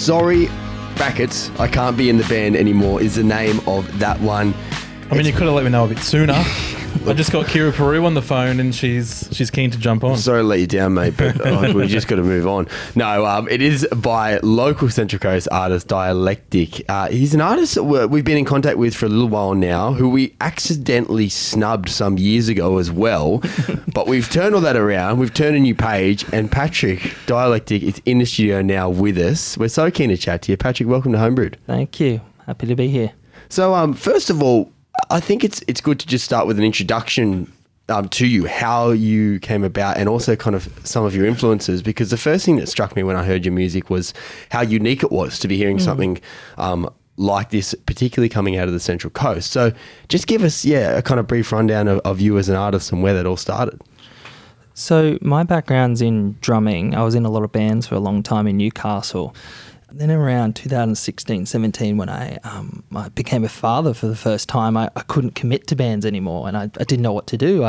Sorry, Brackets, I Can't Be in the Band Anymore is the name of that one. I mean, you could have let me know a bit sooner. I just got Kira Peru on the phone and she's keen to jump on. Sorry to let you down, mate, but we just got to move on. No, it is by local Central Coast artist Dialectic. He's an artist that we've been in contact with for a little while now, who we accidentally snubbed some years ago as well, but we've turned all that around. We've turned a new page, and Patrick Dialectic is in the studio now with us. We're so keen to chat to you. Patrick, welcome to Homebrewed. Thank you. Happy to be here. So, first of all, I think it's good to just start with an introduction to you, how you came about, and also kind of some of your influences, because the first thing that struck me when I heard your music was how unique it was to be hearing something like this, particularly coming out of the Central Coast. So just give us, a kind of brief rundown of you as an artist and where that all started. So my background's in drumming. I was in a lot of bands for a long time in Newcastle. Then around 2016, 17, when I became a father for the first time, I couldn't commit to bands anymore, and I didn't know what to do.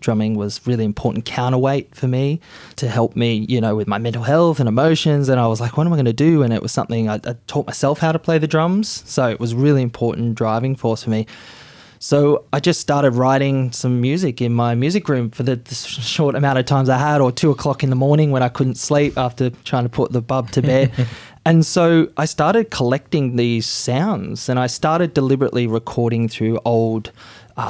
Drumming was really important counterweight for me to help me, with my mental health and emotions. And I was like, what am I going to do? And it was something I taught myself how to play the drums. So it was really important driving force for me. So I just started writing some music in my music room for the short amount of times I had, or 2 o'clock in the morning when I couldn't sleep after trying to put the bub to bed. And so I started collecting these sounds, and I started deliberately recording through old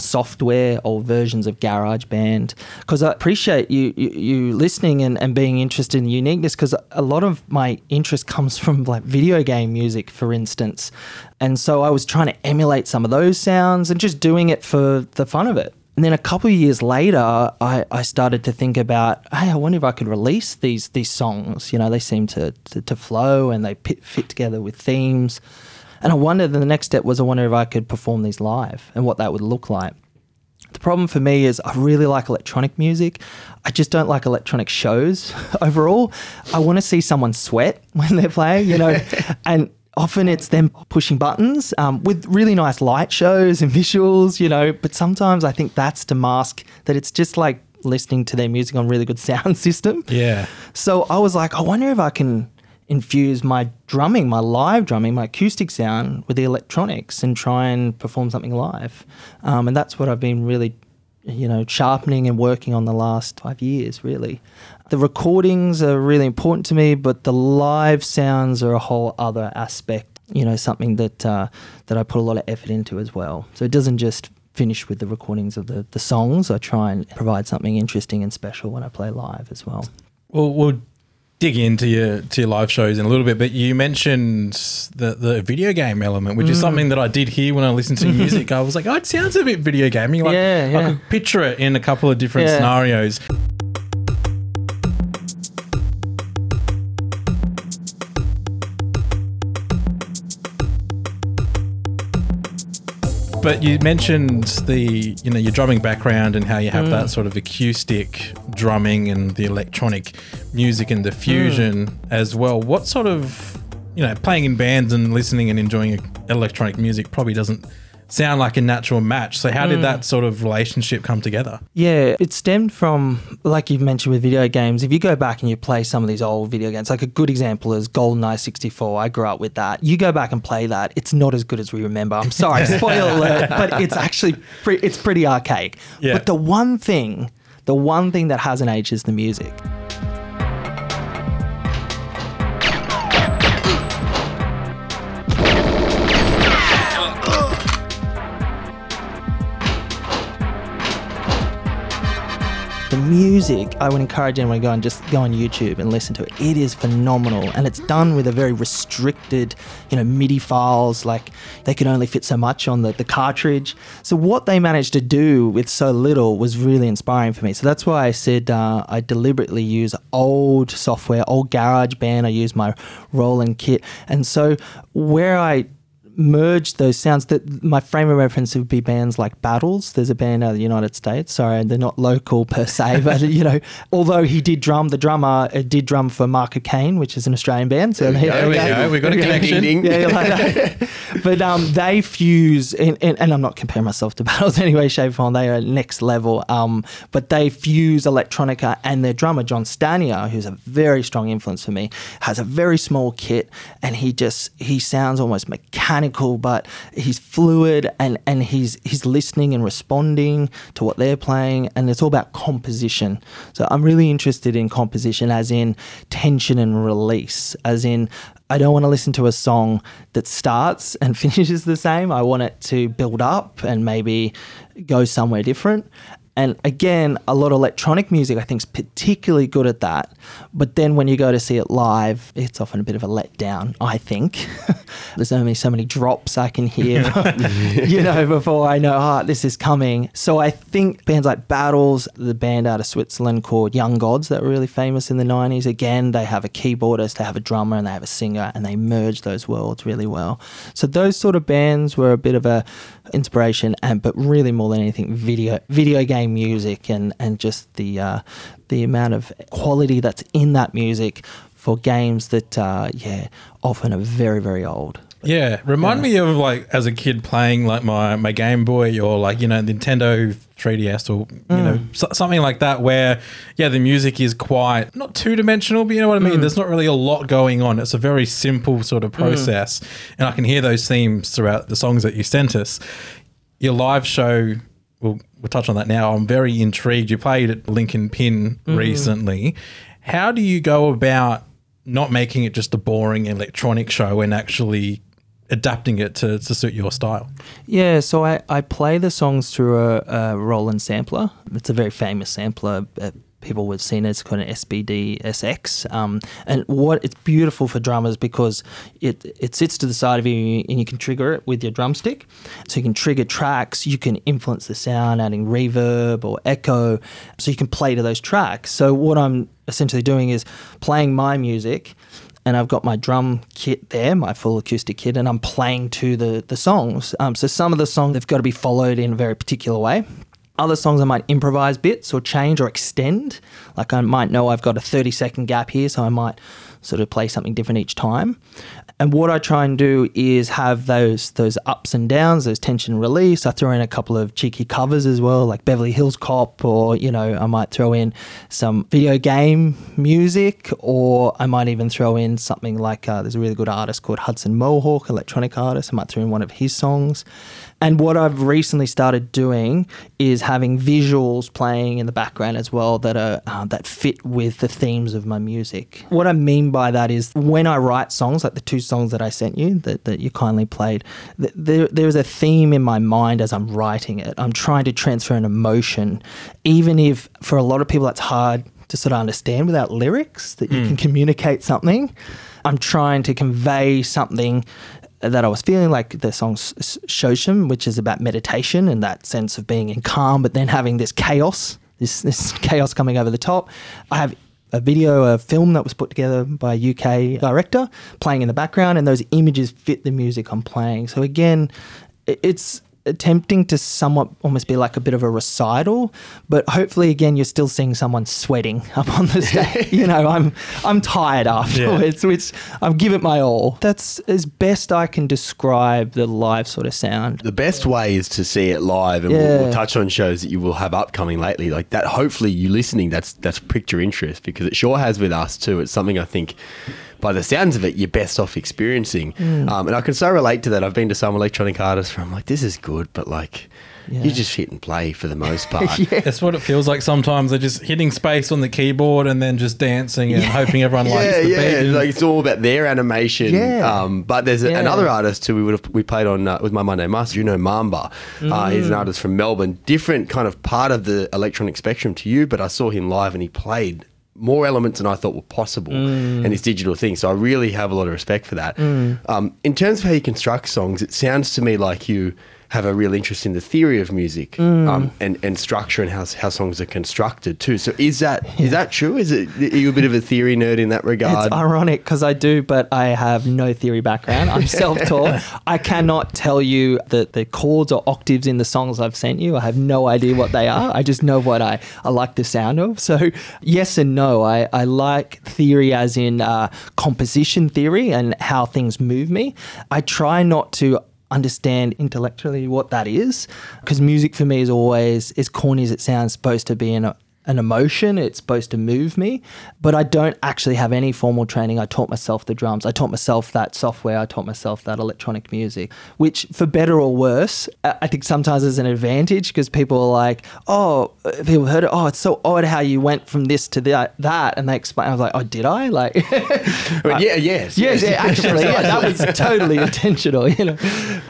software, old versions of GarageBand, because I appreciate you listening and being interested in uniqueness, because a lot of my interest comes from like video game music, for instance. And so I was trying to emulate some of those sounds and just doing it for the fun of it. And then a couple of years later, I started to think about, hey, I wonder if I could release these songs. They seem to flow, and they fit together with themes. And I wondered, the next step was I wonder if I could perform these live and what that would look like. The problem for me is I really like electronic music. I just don't like electronic shows overall. I want to see someone sweat when they're playing, and often it's them pushing buttons with really nice light shows and visuals, but sometimes I think that's to mask that it's just like listening to their music on really good sound system. Yeah. So I was like, I wonder if I can infuse my live drumming, my acoustic sound with the electronics and try and perform something live. And that's what I've been really, sharpening and working on the last 5 years, really. The recordings are really important to me, but the live sounds are a whole other aspect, something that I put a lot of effort into as well. So it doesn't just finish with the recordings of the songs. I try and provide something interesting and special when I play live as well. Well, we'll dig into your live shows in a little bit, but you mentioned the video game element, which is something that I did hear when I listened to music. I was like, it sounds a bit video gamey. Like, yeah. I could picture it in a couple of different scenarios. But you mentioned your drumming background and how you have that sort of acoustic drumming and the electronic music and the fusion as well. What sort of, playing in bands and listening and enjoying electronic music probably doesn't sound like a natural match. So how did that sort of relationship come together? Yeah, it stemmed from, like you've mentioned with video games, if you go back and you play some of these old video games, like a good example is GoldenEye 64. I grew up with that. You go back and play that, it's not as good as we remember. I'm sorry, spoiler alert, but it's actually it's pretty archaic. Yeah. But the one thing that hasn't aged is the music. Music, I would encourage anyone to go on YouTube and listen to it. It is phenomenal, and it's done with a very restricted, MIDI files. Like, they could only fit so much on the cartridge. So what they managed to do with so little was really inspiring for me. So that's why I said I deliberately use old software, old GarageBand. I use my Roland kit. And so where I merge those sounds. That my frame of reference would be bands like Battles. There's a band out of the United States. Sorry, they're not local per se, but you know, although he did drum, the drummer did drum for Marc Kane, which is an Australian band. So there we go. We've got a connection. Yeah, like that. But they fuse, and I'm not comparing myself to Battles in any way, shape, or form. They are next level. But they fuse electronica, and their drummer John Stania, who's a very strong influence for me, has a very small kit, and he sounds almost mechanical, but he's fluid, and he's listening and responding to what they're playing, and it's all about composition. So I'm really interested in composition, as in tension and release, as in I don't want to listen to a song that starts and finishes the same. I want it to build up and maybe go somewhere different. And again, a lot of electronic music I think is particularly good at that. But then when you go to see it live, it's often a bit of a letdown, I think. There's only so many drops I can hear, you know, before I know, this is coming. So I think bands like Battles, the band out of Switzerland called Young Gods that were really famous in the 90s, again, they have a keyboardist, they have a drummer, and they have a singer, and they merge those worlds really well. So those sort of bands were a bit of a inspiration, but really more than anything, video game music, and just the amount of quality that's in that music for games that often are very, very old. Yeah, remind me of like as a kid playing like my Game Boy or like, you know, Nintendo 3DS or you know, something like that, where the music is quite not two dimensional, but you know what I mean. There's not really a lot going on. It's a very simple sort of process, and I can hear those themes throughout the songs that you sent us. Your live show, we'll touch on that now. I'm very intrigued. You played at Lincoln Pin recently. How do you go about not making it just a boring electronic show and actually adapting it to suit your style? Yeah, so I play the songs through a Roland sampler. It's a very famous sampler. People would have seen it. It's called an SPD-SX. And it's beautiful for drummers because it sits to the side of you, and you can trigger it with your drumstick. So you can trigger tracks. You can influence the sound, adding reverb or echo. So you can play to those tracks. So what I'm essentially doing is playing my music, and I've got my drum kit there, my full acoustic kit, and I'm playing to the songs. So some of the songs, they've got to be followed in a very particular way. Other songs I might improvise bits or change or extend. Like I might know I've got a 30-second gap here, so I might sort of play something different each time. And what I try and do is have those ups and downs, those tension release. I throw in a couple of cheeky covers as well, like Beverly Hills Cop, or, you know, I might throw in some video game music, or I might even throw in something like there's a really good artist called Hudson Mohawke, electronic artist. I might throw in one of his songs. And what I've recently started doing is having visuals playing in the background as well that are that fit with the themes of my music. What I mean by that is when I write songs, like the two songs that I sent you that you kindly played, there is a theme in my mind as I'm writing it. I'm trying to transfer an emotion, even if for a lot of people that's hard to sort of understand without lyrics, that you can communicate something. I'm trying to convey something that I was feeling, like the song Shoshin, which is about meditation and that sense of being in calm, but then having this chaos, this chaos coming over the top. I have a film that was put together by a UK director playing in the background, and those images fit the music I'm playing. So again, it's attempting to somewhat almost be like a bit of a recital, but hopefully again you're still seeing someone sweating up on the stage. You know, I'm tired afterwards, which I've given it my all. That's as best I can describe the live sort of sound. The best way is to see it live, and we'll touch on shows that you will have upcoming lately like that. Hopefully you listening, that's piqued your interest, because it sure has with us too. It's something I think by the sounds of it, you're best off experiencing. And I can so relate to that. I've been to some electronic artists where I'm like, this is good, but like, you just hit and play for the most part. That's what it feels like sometimes. They're just hitting space on the keyboard and then just dancing and hoping everyone likes the beat. Yeah, like it's all about their animation. Yeah. But there's another artist who we played on with my Monday Master, Juno Mamba. He's an artist from Melbourne, different kind of part of the electronic spectrum to you, but I saw him live and he played more elements than I thought were possible in this digital thing. So I really have a lot of respect for that. In terms of how you construct songs, it sounds to me like you have a real interest in the theory of music and structure and how songs are constructed too. So is that true? Are you a bit of a theory nerd in that regard? It's ironic because I do, but I have no theory background. I'm self-taught. I cannot tell you the chords or octaves in the songs I've sent you. I have no idea what they are. I just know what I like the sound of. So yes and no. I like theory as in composition theory and how things move me. I try not to understand intellectually what that is, because music for me is always, as corny as it sounds, supposed to be an emotion. It's supposed to move me, but I don't actually have any formal training. I taught myself the drums. I taught myself that software. I taught myself that electronic music, which for better or worse, I think sometimes is an advantage, because people are like, oh, people heard it. Oh, it's so odd how you went from this to that. And they explain. I was like, oh, did I? Like, well, yes, actually, yeah, that was totally intentional, you know?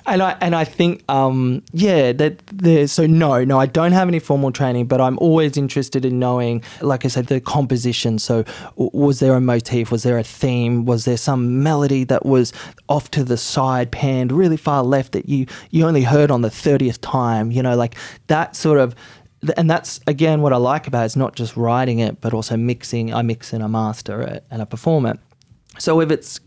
And I think, so no, I don't have any formal training, but I'm always interested in knowing, like I said, the composition. So was there a motif? Was there a theme? Was there some melody that was off to the side, panned really far left, that you only heard on the 30th time? You know, like that sort of, and that's again what I like about it. It's not just writing it, but also mixing. I mix and I master it and I perform it. So if it's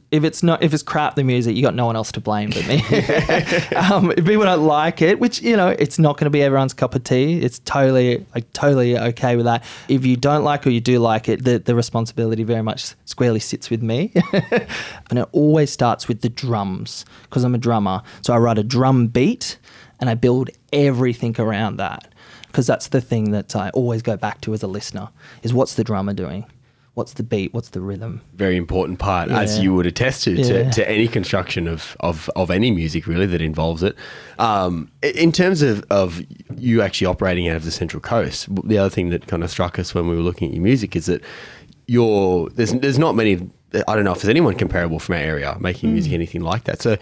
crap, the music, you got no one else to blame but me. If people don't like it, which, you know, it's not going to be everyone's cup of tea. It's totally okay with that. If you don't like or you do like it, the responsibility very much squarely sits with me. And it always starts with the drums, because I'm a drummer. So I write a drum beat and I build everything around that, because that's the thing that I always go back to as a listener, is what's the drummer doing? What's the beat? What's the rhythm? Very important part, as you would attest to any construction of any music, really, that involves it. In terms of you actually operating out of the Central Coast, the other thing that kind of struck us when we were looking at your music is that there's not many, I don't know if there's anyone comparable from our area making music, anything like that. So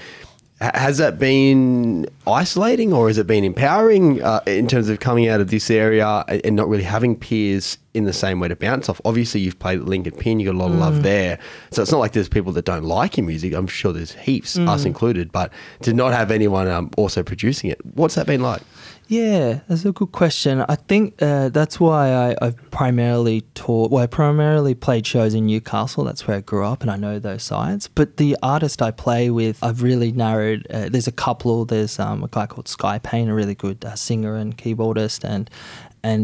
has that been isolating, or has it been empowering in terms of coming out of this area and not really having peers in the same way to bounce off? Obviously, you've played at Lincoln Pin. You got a lot of love there. So it's not like there's people that don't like your music. I'm sure there's heaps, us included, but to not have anyone also producing it, what's that been like? Yeah, that's a good question. I think that's why I primarily played shows in Newcastle. That's where I grew up and I know those sides. But the artist I play with, I've really narrowed. There's a couple. There's a guy called Sky Payne, a really good singer and keyboardist, and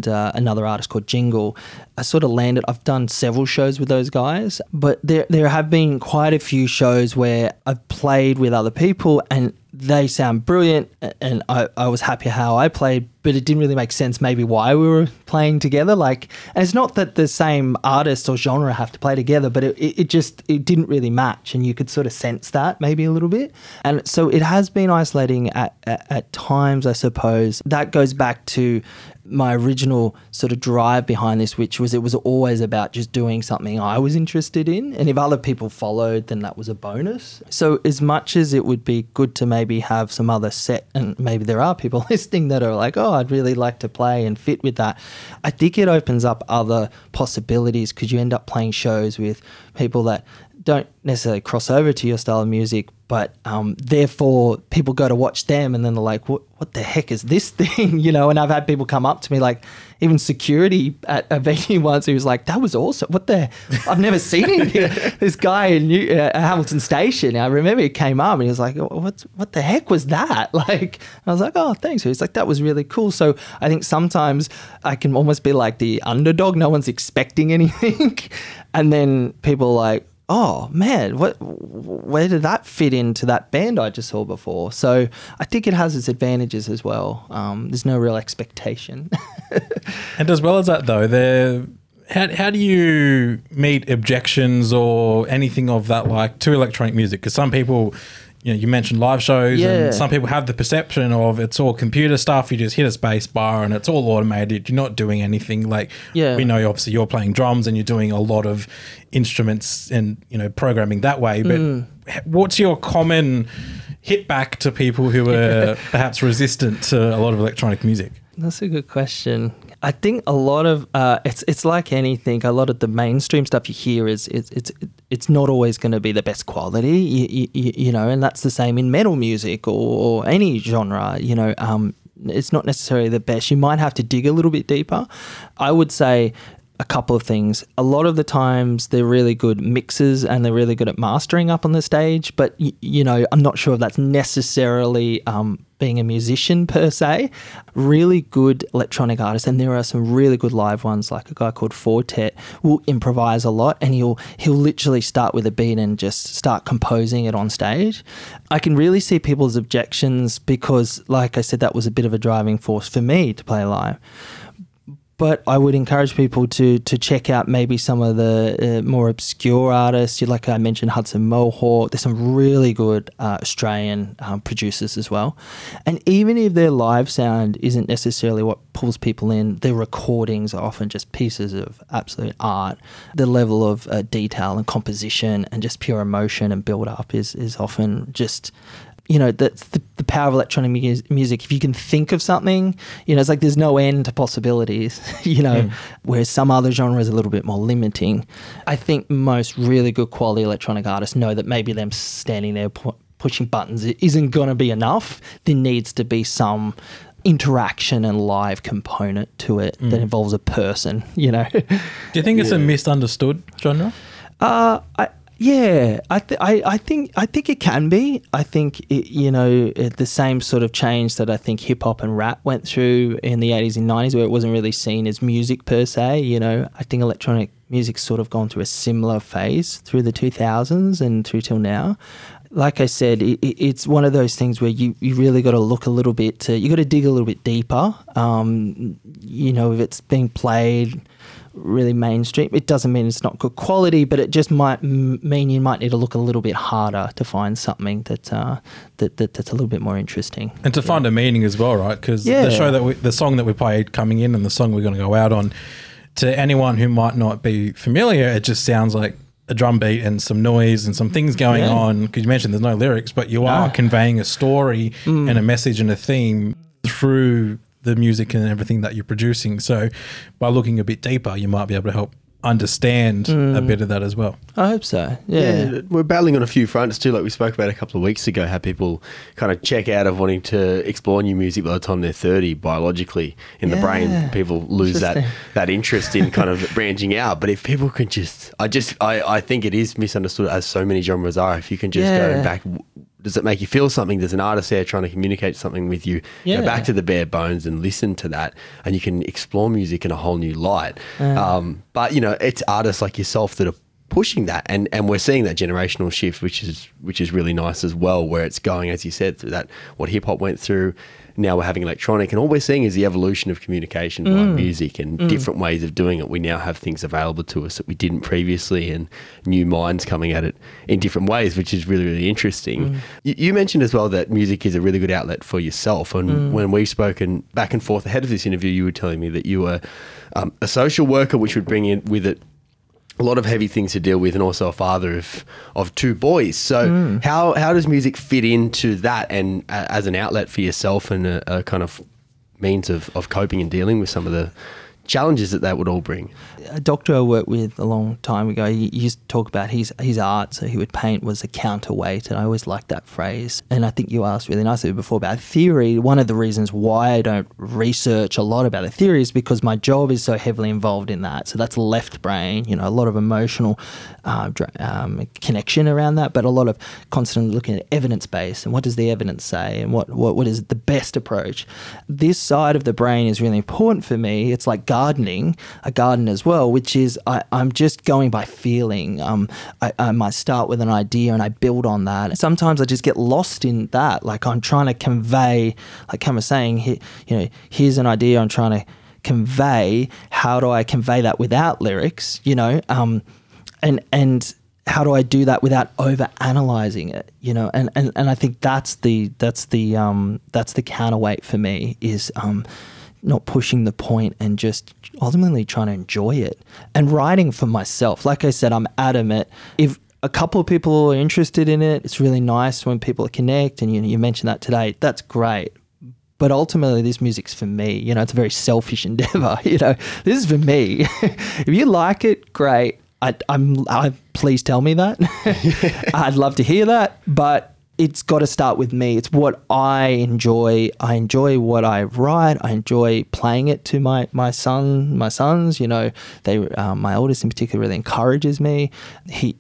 another artist called Jingle. I sort of landed, I've done several shows with those guys, but there have been quite a few shows where I've played with other people and they sound brilliant, and I was happy how I played, but it didn't really make sense maybe why we were playing together. Like, and it's not that the same artist or genre have to play together, but it just didn't really match, and you could sort of sense that maybe a little bit. And so it has been isolating at times, I suppose. That goes back to my original sort of drive behind this, which was it was always about just doing something I was interested in, and if other people followed, then that was a bonus. So as much as it would be good to maybe have some other set, and maybe there are people listening that are like, oh, I'd really like to play and fit with that, I think it opens up other possibilities, because you end up playing shows with people that don't necessarily cross over to your style of music, but therefore people go to watch them and then they're like, what the heck is this thing? You know, and I've had people come up to me, like even security at a venue once, who was like, that was awesome. I've never seen anything. This guy in Hamilton Station, I remember he came up and he was like, what the heck was that? Like, I was like, oh, thanks. He's like, that was really cool. So I think sometimes I can almost be like the underdog. No one's expecting anything. And then people are like, oh man, where did that fit into that band I just saw before? So I think it has its advantages as well. There's no real expectation. And as well as that though, how do you meet objections or anything of that like to electronic music? Because some people, you know, you mentioned live shows and some people have the perception of it's all computer stuff. You just hit a space bar and it's all automated. You're not doing anything. Like we know obviously you're playing drums and you're doing a lot of instruments and, you know, programming that way. But what's your common hit back to people who are perhaps resistant to a lot of electronic music? That's a good question. I think a lot of it's like anything. A lot of the mainstream stuff you hear is it's not always going to be the best quality, you know, and that's the same in metal music or any genre. You know, it's not necessarily the best. You might have to dig a little bit deeper. I would say a couple of things. A lot of the times they're really good mixers and they're really good at mastering up on the stage, but you know, I'm not sure if that's necessarily being a musician per se. Really good electronic artists, and there are some really good live ones, like a guy called Fortet will improvise a lot, and he'll literally start with a beat and just start composing it on stage. I can really see people's objections because, like I said, that was a bit of a driving force for me to play live. But I would encourage people to check out maybe some of the more obscure artists. Like I mentioned, Hudson Mohawke. There's some really good Australian producers as well. And even if their live sound isn't necessarily what pulls people in, their recordings are often just pieces of absolute art. The level of detail and composition and just pure emotion and build-up is often just... You know, that's the power of electronic music. If you can think of something, you know, it's like there's no end to possibilities, you know, whereas some other genres are a little bit more limiting. I think most really good quality electronic artists know that maybe them standing there pushing buttons isn't going to be enough. There needs to be some interaction and live component to it that involves a person, you know. Do you think it's a misunderstood genre? I think it can be. I think, the same sort of change that I think hip-hop and rap went through in the 80s and 90s, where it wasn't really seen as music per se, you know. I think electronic music's sort of gone through a similar phase through the 2000s and through till now. Like I said, it's one of those things where you really got to look a little bit, you got to dig a little bit deeper. You know, if it's being played... really mainstream, it doesn't mean it's not good quality, but it just might mean you might need to look a little bit harder to find something that's a little bit more interesting, and to find a meaning as well, right? Because the song that we played coming in and the song we're going to go out on, to anyone who might not be familiar, it just sounds like a drum beat and some noise and some things going on, because you mentioned there's no lyrics, but you are conveying a story and a message and a theme through the music and everything that you're producing. So by looking a bit deeper, you might be able to help understand a bit of that as well. I hope so. Yeah. We're battling on a few fronts too. Like we spoke about a couple of weeks ago, how people kind of check out of wanting to explore new music by the time they're 30, biologically in the brain. People lose that interest in kind of branching out. But if people can I think it is misunderstood, as so many genres are. If you can just go back, does it make you feel something? There's an artist there trying to communicate something with you. Yeah. Go back to the bare bones and listen to that, and you can explore music in a whole new light. But, you know, it's artists like yourself that are pushing that, and we're seeing that generational shift, which is really nice as well, where it's going, as you said, through that, what hip-hop went through. Now we're having electronic, and all we're seeing is the evolution of communication by music and different ways of doing it. We now have things available to us that we didn't previously, and new minds coming at it in different ways, which is really, really interesting. You mentioned as well that music is a really good outlet for yourself, and when we've spoken back and forth ahead of this interview, you were telling me that you were a social worker, which would bring in with it a lot of heavy things to deal with, and also a father of two boys. So how does music fit into that, and as an outlet for yourself, and a kind of means of coping and dealing with some of the challenges that would all bring? A doctor I worked with a long time ago, he used to talk about his art, so he would paint, was a counterweight, and I always liked that phrase. And I think you asked really nicely before about theory. One of the reasons why I don't research a lot about the theory is because my job is so heavily involved in that. So that's left brain, you know, a lot of emotional connection around that, but a lot of constantly looking at evidence base, and what does the evidence say, and what is the best approach. This side of the brain is really important for me. It's like gardening, a garden as well, which is I'm just going by feeling. I might start with an idea and I build on that. Sometimes I just get lost in that. Like I'm trying to convey, like Cam was saying, here's an idea I'm trying to convey. How do I convey that without lyrics? You know, and how do I do that without over analyzing it? You know, and I think that's the counterweight for me is not pushing the point and just ultimately trying to enjoy it. And writing for myself, like I said, I'm adamant. If a couple of people are interested in it, it's really nice when people connect, and you mentioned that today, that's great. But ultimately, this music's for me. You know, it's a very selfish endeavor. You know, this is for me. If you like it, great. Please tell me that. I'd love to hear that. But it's got to start with me. It's what I enjoy. I enjoy what I write. I enjoy playing it to my sons. You know, my oldest in particular really encourages me. He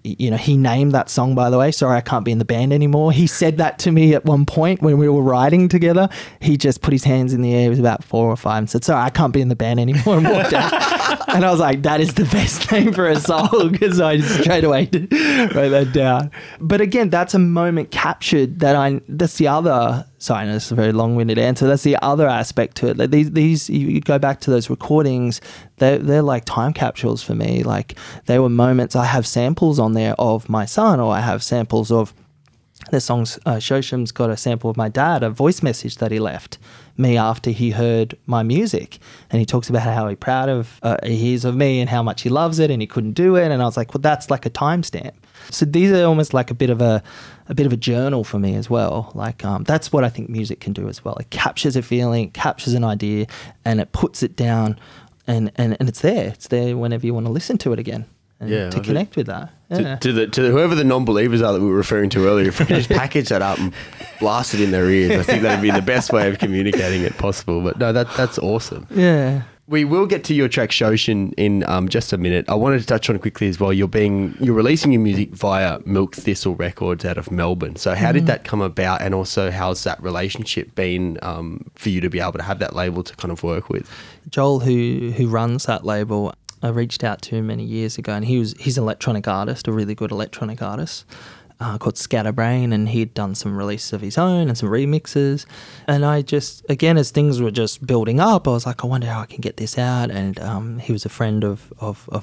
named that song, by the way. Sorry, I can't be in the band anymore. He said that to me at one point when we were riding together. He just put his hands in the air. He was about 4 or 5 and said, "Sorry, I can't be in the band anymore," and walked out. And I was like, "That is the best name for a song," because I just straight away wrote that down. But again, that's a moment captured. That's the other. Sorry, that's a very long-winded answer. That's the other aspect to it. Like these, you go back to those recordings. They're like time capsules for me. Like they were moments. I have samples on there of my son, or I have samples of the songs. Shoshin's got a sample of my dad, a voice message that he left me after he heard my music, and he talks about how he is of me and how much he loves it, and he couldn't do it. And I was like, well, that's like a timestamp. So these are almost like a bit of a journal for me as well. Like that's what I think music can do as well. It captures a feeling, it captures an idea, and it puts it down, and it's there. It's there whenever you want to listen to it again. And to connect with that. Yeah. To whoever the non-believers are that we were referring to earlier, if we could just package that up and blast it in their ears, I think that would be the best way of communicating it possible. But no, that's awesome. Yeah. We will get to your track Shoshin in just a minute. I wanted to touch on quickly as well. You're releasing your music via Milk Thistle Records out of Melbourne. So how did that come about, and also how's that relationship been for you to be able to have that label to kind of work with? Joel, who runs that label, I reached out to many years ago, and he's an electronic artist, a really good electronic artist. Called Scatterbrain, and he'd done some releases of his own and some remixes, and I just, again, as things were just building up, I was like, I wonder how I can get this out. And he was a friend of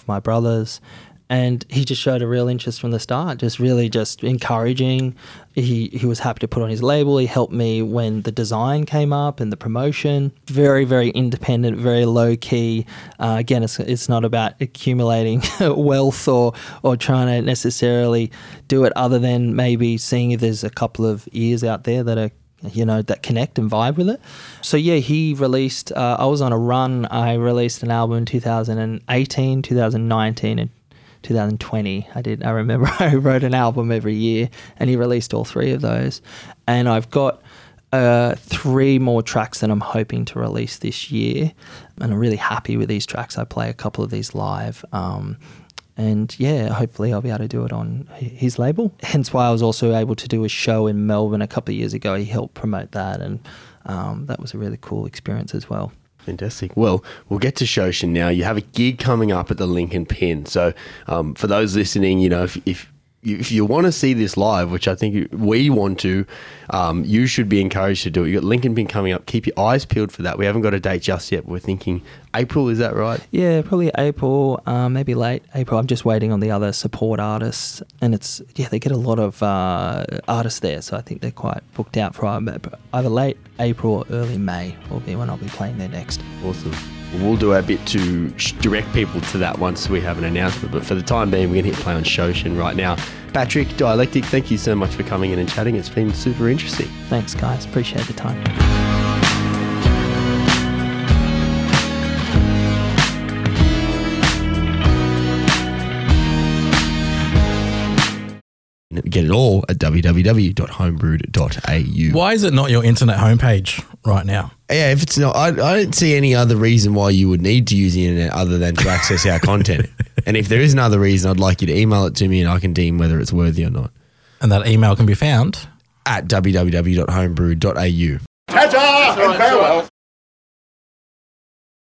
my brother's, and he just showed a real interest from the start, just really encouraging. He was happy to put on his label. He helped me when the design came up and the promotion. Very, very independent, very low-key. Again, it's not about accumulating wealth or trying to necessarily do it, other than maybe seeing if there's a couple of ears out there that are, you know, that connect and vibe with it. So yeah, he released, I was on a run. I released an album in 2018, 2019 and 2020. I remember I wrote an album every year, and he released all three of those. And I've got 3 more tracks that I'm hoping to release this year, and I'm really happy with these tracks. I play a couple of these live, and yeah, hopefully I'll be able to do it on his label. Hence why I was also able to do a show in Melbourne a couple of years ago. He helped promote that, and that was a really cool experience as well. Fantastic. Well, we'll get to Shoshin now. You have a gig coming up at the Lincoln Pin. So for those listening, you know, if you want to see this live, which I think we want to, you should be encouraged to do it. You've got Lincoln Pin coming up. Keep your eyes peeled for that. We haven't got a date just yet, but we're thinking April, is that right? Yeah, probably April, maybe late April. I'm just waiting on the other support artists, and they get a lot of artists there, so I think they're quite booked out for either late April or early May will be when I'll be playing there next. Awesome. We'll do our bit to direct people to that once we have an announcement, but for the time being, we're going to hit play on Shoshin right now. Patrick Dialectic, thank you so much for coming in and chatting. It's been super interesting. Thanks, guys. Appreciate the time. Get it all at www.homebrewed.au. Why is it not your internet homepage right now? Yeah, if it's not, I don't see any other reason why you would need to use the internet other than to access our content. And if there is another reason, I'd like you to email it to me, and I can deem whether it's worthy or not. And that email can be found at www.homebrewed.au. Ta-ta! That's right, and farewell.